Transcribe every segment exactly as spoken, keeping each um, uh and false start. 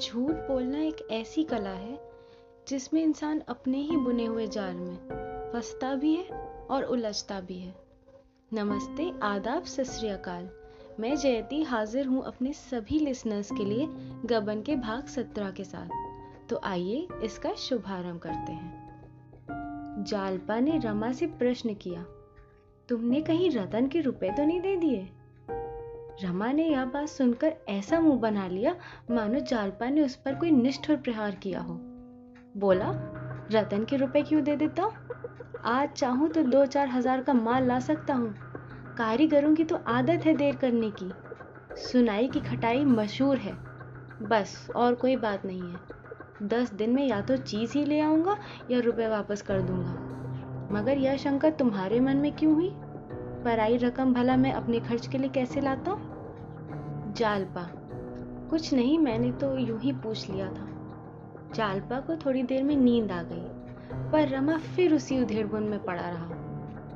झूठ बोलना एक ऐसी कला है जिसमें इंसान अपने ही बुने हुए जाल में फंसता भी है और उलझता भी है। नमस्ते, आदाब, सत श्री अकाल। मैं जैती हाजिर हूँ अपने सभी लिसनर्स के लिए गबन के भाग सत्रह के साथ। तो आइए इसका शुभारंभ करते हैं। जालपा ने रमा से प्रश्न किया, तुमने कहीं रतन के रुपए तो नहीं दे दिए? रमा ने यह बात सुनकर ऐसा मुंह बना लिया मानो जालपा ने उस पर कोई निष्ठुर प्रहार किया हो। बोला, रतन के रुपए क्यों दे देता हूँ? आज चाहूँ तो दो चार हजार का माल ला सकता हूँ। कारीगरों की तो आदत है देर करने की। सुनाई की खटाई मशहूर है। बस और कोई बात नहीं है। दस दिन में या तो चीज़ ही ले आऊँगा या रुपए वापस कर दूँगा। मगर यह शंका तुम्हारे मन में क्यों हुई? पराई रकम भला मैं अपने खर्च के लिए कैसे लाता हूँ? जालपा, कुछ नहीं, मैंने तो यूं ही पूछ लिया था। जालपा को थोड़ी देर में नींद आ गई, पर रमा फिर उसी उधेड़बुन में पड़ा रहा।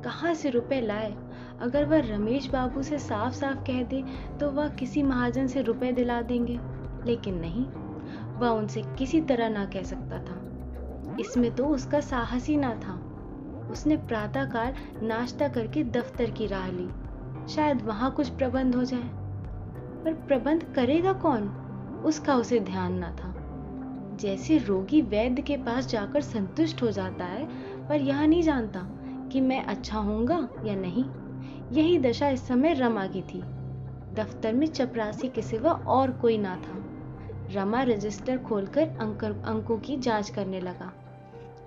कहाँ से रुपए लाए? अगर वह रमेश बाबू से साफ साफ कह दे तो वह किसी महाजन से रुपए दिला देंगे, लेकिन नहीं, वह उनसे किसी तरह ना कह सकता था। इसमें तो उसका साहस ही ना था। उसने प्रातःकाल नाश्ता करके दफ्तर की राह ली, शायद वहाँ कुछ प्रबंध हो जाए। पर प्रबंध करेगा कौन, उसका उसे ध्यान ना था। जैसे रोगी वैद्य के पास जाकर संतुष्ट हो जाता है पर यह नहीं जानता कि मैं अच्छा होऊंगा या नहीं, यही दशा इस समय रमा की थी। दफ्तर में चपरासी के सिवा और कोई ना था। रमा रजिस्टर खोलकर अंकर अंकों की जांच करने लगा।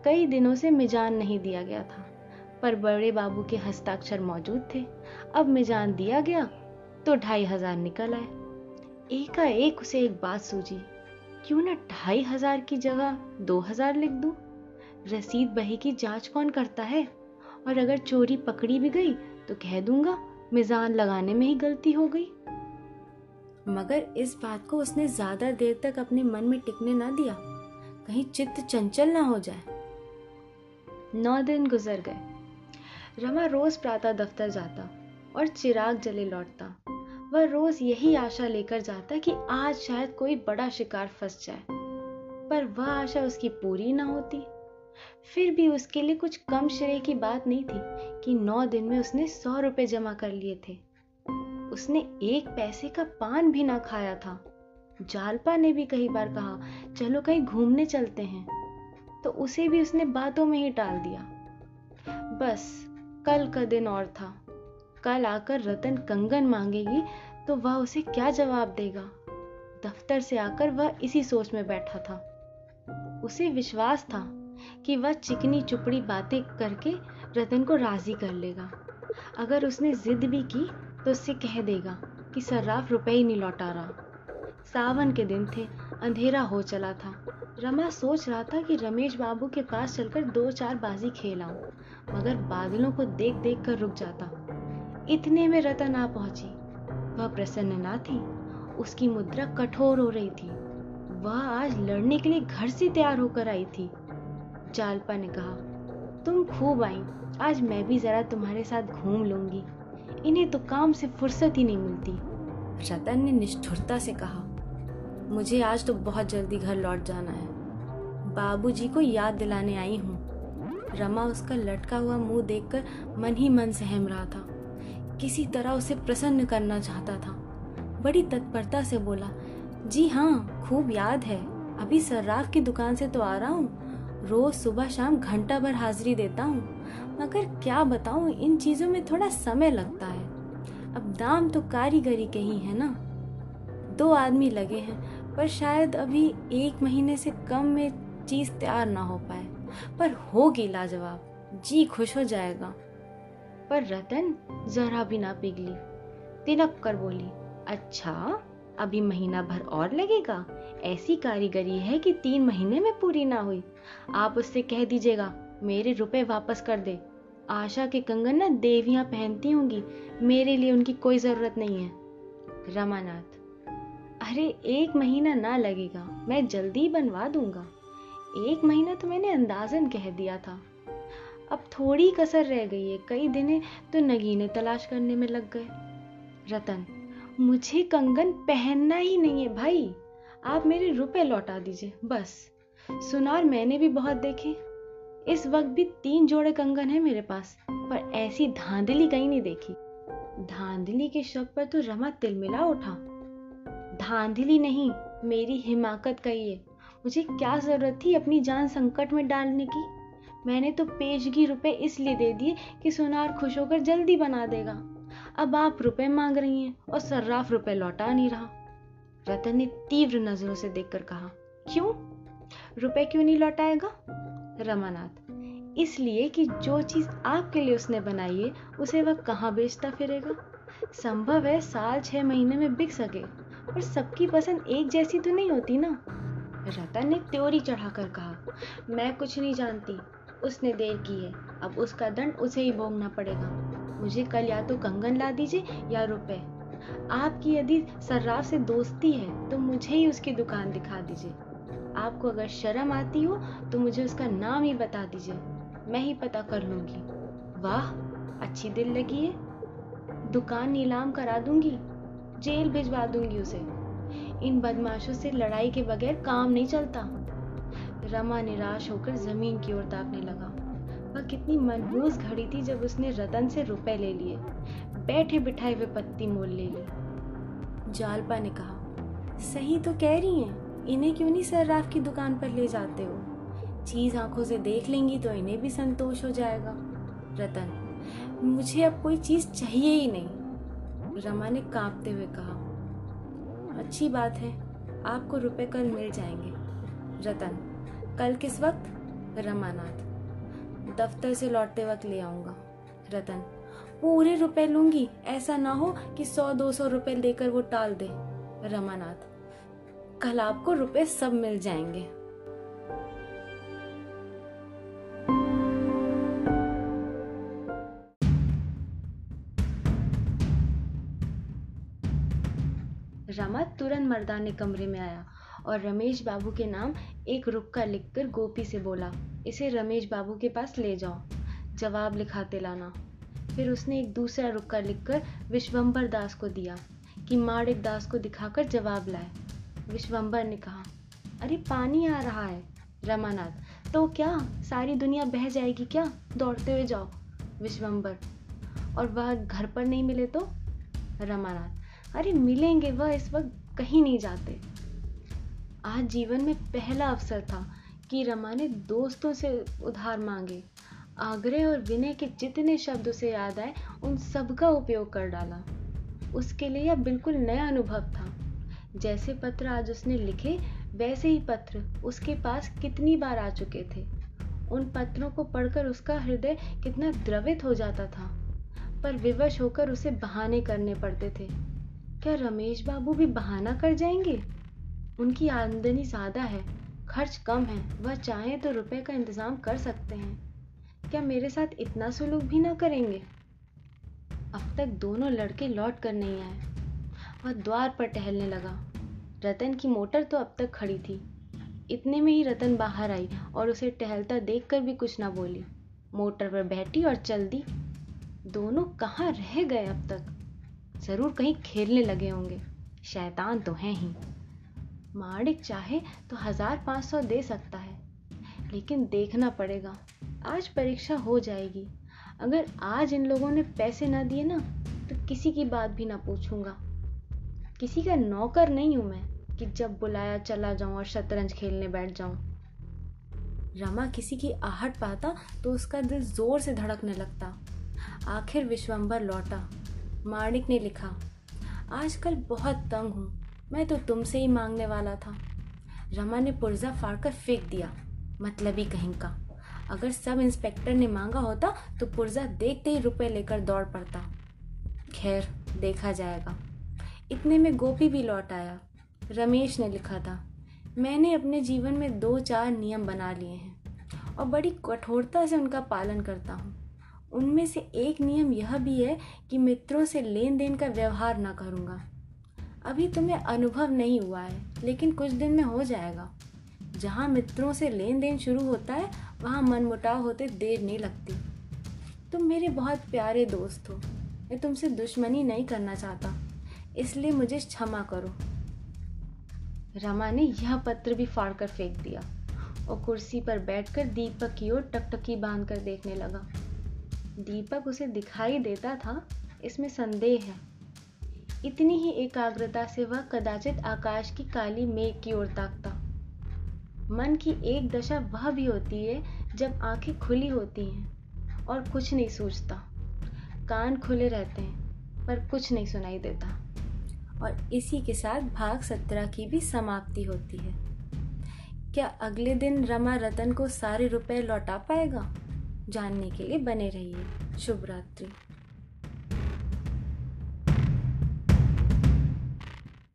कई दिनों से मिजान नहीं दिया गया था, पर बड़े बाबू के हस्ताक्षर मौजूद थे। अब मिजान दिया गया तो ढाई हजार निकल आए। एकाएक उसे एक बात सूझी, क्यों ना ढाई हजार की जगह दो हजार लिख दूं? रसीद बही की जांच कौन करता है? और अगर चोरी पकड़ी भी गई तो कह दूंगा मिजान लगाने में ही गलती हो गई। मगर इस बात को उसने ज्यादा देर तक अपने मन में टिकने ना दिया, कहीं चित्त चंचल ना हो जाए। नौ दिन गुजर गए। रमा रोज प्रातः दफ्तर जाता और चिराग जले लौटता। वह रोज यही आशा लेकर जाता कि आज शायद कोई बड़ा शिकार फंस जाए, पर वह आशा उसकी पूरी ना होती। फिर भी उसके लिए कुछ कम श्रेय की बात नहीं थी कि नौ दिन में उसने सौ रुपए जमा कर लिए थे। उसने एक पैसे का पान भी ना खाया था। जालपा ने भी कई बार कहा, चलो कहीं घूमने चलते हैं, तो उसे भी उसने बातों में ही टाल दिया। बस कल का दिन और था। कल आकर रतन कंगन मांगेगी तो वह उसे क्या जवाब देगा? दफ्तर से आकर वह इसी सोच में बैठा था। उसे विश्वास था कि वह चिकनी चुपड़ी बातें करके रतन को राजी कर लेगा। अगर उसने जिद भी की तो उससे कह देगा कि सर्राफ रुपए ही नहीं लौटा रहा। सावन के दिन थे, अंधेरा हो चला था। रमा सोच रहा था कि रमेश बाबू के पास चलकर दो चार बाजी खेलाऊं, मगर बादलों को देख देख कर रुक जाता। इतने में रतन आ पहुंची। वह प्रसन्न ना थी, उसकी मुद्रा कठोर हो रही थी। वह आज लड़ने के लिए घर से तैयार होकर आई थी। जालपा ने कहा, तुम खूब आई, आज मैं भी जरा तुम्हारे साथ घूम लूंगी। इन्हें तो काम से फुर्सत ही नहीं मिलती। रतन ने निष्ठुरता से कहा, मुझे आज तो बहुत जल्दी घर लौट जाना है, बाबूजी को याद दिलाने आई हूँ। रमा उसका लटका हुआ मुंह देखकर मन ही मन सहम रहा था। किसी तरह उसे प्रसन्न करना चाहता था। बड़ी तत्परता से बोला, जी हाँ, खूब याद है। अभी सर्राफ की दुकान से तो आ रहा हूँ। रोज सुबह शाम घंटा भर हाजिरी देता हूँ, मगर क्या बताऊँ, इन चीज़ों में थोड़ा समय लगता है। अब दाम तो कारीगरी के ही है ना। दो आदमी लगे हैं, पर शायद अभी एक महीने से कम में चीज़ तैयार ना हो पाए, पर होगी लाजवाब, जी खुश हो जाएगा। पर रतन जरा भी ना पिघली, तिलक कर बोली, अच्छा अभी महीना भर और लगेगा? ऐसी कारीगरी है कि तीन महीने में पूरी ना हुई। आप उससे कह दीजिएगा मेरे रुपए वापस कर दे। आशा के कंगन ना देवियां पहनती होंगी, मेरे लिए उनकी कोई ज़रूरत नहीं है। रमानाथ, अरे एक महीना ना लगेगा, मैं जल्दी बनवा दूंगा। एक महीना तो मैंने अंदाजन कह दिया था। अब थोड़ी कसर रह गई है, कई दिने तो नगीने तलाश करने में लग गए। रतन, मुझे कंगन पहनना ही नहीं है भाई। आप मेरे रुपए लौटा दीजिए बस। सुनार मैंने भी बहुत देखे, इस वक्त भी तीन जोड़े कंगन है मेरे पास, पर ऐसी धांधली कहीं नहीं देखी। धांधली के शब्द पर तो रमा तिलमिला उठा। धांधली नहीं, मेरी हिमाकत का ही है। मुझे क्या जरूरत थी अपनी जान संकट में डालने की। मैंने तो पेशगी रुपए इसलिए दे दिए कि सुनार खुश होकर जल्दी बना देगा। अब आप रुपए मांग रही हैं और सर्राफ रुपए लौटा नहीं रहा। रतन ने तीव्र नजरों से देखकर कहा, क्यों? रुपए क्यों नहीं लौटाएगा? रमानाथ, इसलिए कि जो चीज आपके लिए उसने बनाई है उसे वह कहाँ बेचता फिरेगा। संभव है साल छह महीने में बिक सके, पर सबकी पसंद एक जैसी तो नहीं होती ना। रतन ने त्योरी चढ़ाकर कहा, मैं कुछ नहीं जानती, उसने देर की है, अब उसका दंड उसे ही भोगना पड़ेगा। मुझे कल या तो कंगन ला दीजिए या रुपए। आपकी यदि सर्राफ से दोस्ती है तो मुझे ही उसकी दुकान दिखा दीजिए। आपको अगर शर्म आती हो तो मुझे उसका नाम ही बता दीजिए, मैं ही पता कर लूंगी। वाह, अच्छी दिल लगी है। दुकान नीलाम करा दूंगी, जेल भिजवा दूंगी उसे। इन बदमाशों से लड़ाई के बगैर काम नहीं चलता। रमा निराश होकर जमीन की ओर ताकने लगा। वह कितनी मनहूस घड़ी थी जब उसने रतन से रुपए ले लिए, बैठे बिठाए वे पत्ती मोल ले ली। जालपा ने कहा, सही तो कह रही हैं, इन्हें क्यों नहीं सर्राफ की दुकान पर ले जाते हो? चीज आंखों से देख लेंगी तो इन्हें भी संतोष हो जाएगा। रतन, मुझे अब कोई चीज चाहिए ही नहीं। रमा ने कांपते हुए कहा, अच्छी बात है, आपको रुपए कल मिल जाएंगे। रतन, कल किस वक्त? रमानाथ, दफ्तर से लौटते वक्त ले आऊँगा। रतन, पूरे रुपए लूंगी, ऐसा ना हो कि सौ दो सौ रुपये देकर वो टाल दे। रमानाथ, कल आपको रुपए सब मिल जाएंगे। रमा तुरंत मर्दाने कमरे में आया और रमेश बाबू के नाम एक रुक्का लिखकर गोपी से बोला, इसे रमेश बाबू के पास ले जाओ, जवाब लिखाते लाना। फिर उसने एक दूसरा रुक्का लिखकर विश्वंबर दास को दिया कि माणिक दास को दिखाकर जवाब लाए। विश्वंबर ने कहा, अरे पानी आ रहा है। रमानाथ, तो क्या सारी दुनिया बह जाएगी क्या? दौड़ते हुए जाओ। विश्वंबर, और वह घर पर नहीं मिले तो? रमानाथ, अरे मिलेंगे, वह इस वक्त कहीं नहीं जाते। आज जीवन में पहला अवसर था कि रमा ने दोस्तों से उधार मांगे। आग्रह और विनय के जितने शब्द उसे याद आए उन सब का उपयोग कर डाला। उसके लिए यह बिल्कुल नया अनुभव था। जैसे पत्र आज उसने लिखे वैसे ही पत्र उसके पास कितनी बार आ चुके थे। उन पत्रों को पढ़कर उसका हृदय कितना द्रवित हो जाता था, पर विवश होकर उसे बहाने करने पड़ते थे। क्या रमेश बाबू भी बहाना कर जाएंगे? उनकी आमदनी ज़्यादा है, खर्च कम है, वह चाहे तो रुपए का इंतज़ाम कर सकते हैं। क्या मेरे साथ इतना सुलूक भी ना करेंगे? अब तक दोनों लड़के लौट कर नहीं आए। वह द्वार पर टहलने लगा। रतन की मोटर तो अब तक खड़ी थी। इतने में ही रतन बाहर आई और उसे टहलता देख कर भी कुछ ना बोली। मोटर पर बैठी और चल दी। दोनों कहाँ रह गए अब तक? जरूर कहीं खेलने लगे होंगे। शैतान तो हैं ही। माणिक चाहे तो हजार पाँच सौ दे सकता है, लेकिन देखना पड़ेगा। आज परीक्षा हो जाएगी। अगर आज इन लोगों ने पैसे ना दिए ना तो किसी की बात भी ना पूछूंगा। किसी का नौकर नहीं हूं मैं कि जब बुलाया चला जाऊं और शतरंज खेलने बैठ जाऊं। रमा किसी की आहट पाता तो उसका दिल जोर से धड़कने लगता। आखिर विश्वंबर लौटा। माणिक ने लिखा, आजकल बहुत तंग हूँ, मैं तो तुमसे ही मांगने वाला था। रमा ने पुर्जा फाड़कर फेंक दिया। मतलब ही कहीं का। अगर सब इंस्पेक्टर ने मांगा होता तो पुर्जा देखते ही रुपए लेकर दौड़ पड़ता। खैर, देखा जाएगा। इतने में गोपी भी लौट आया। रमेश ने लिखा था, मैंने अपने जीवन में दो चार नियम बना लिए हैं और बड़ी कठोरता से उनका पालन करता हूँ। उनमें से एक नियम यह भी है कि मित्रों से लेन देन का व्यवहार ना करूँगा। अभी तुम्हें अनुभव नहीं हुआ है, लेकिन कुछ दिन में हो जाएगा। जहाँ मित्रों से लेन देन शुरू होता है वहाँ मनमुटाव होते देर नहीं लगती। तुम मेरे बहुत प्यारे दोस्त हो, मैं तुमसे दुश्मनी नहीं करना चाहता, इसलिए मुझे क्षमा करो। रमा ने यह पत्र भी फाड़ कर फेंक दिया और कुर्सी पर बैठकर दीपक की ओर टकटकी बांध कर देखने लगा। दीपक उसे दिखाई देता था, इसमें संदेह है। इतनी ही एकाग्रता से वह कदाचित आकाश की काली मेघ की ओर ताकता। मन की एक दशा वह भी होती है जब आंखें खुली होती हैं और कुछ नहीं सूझता, कान खुले रहते हैं पर कुछ नहीं सुनाई देता। और इसी के साथ भाग सत्रह की भी समाप्ति होती है। क्या अगले दिन रमा रतन को सारे रुपए लौटा पाएगा? जानने के लिए बने रहिए। शुभ रात्रि।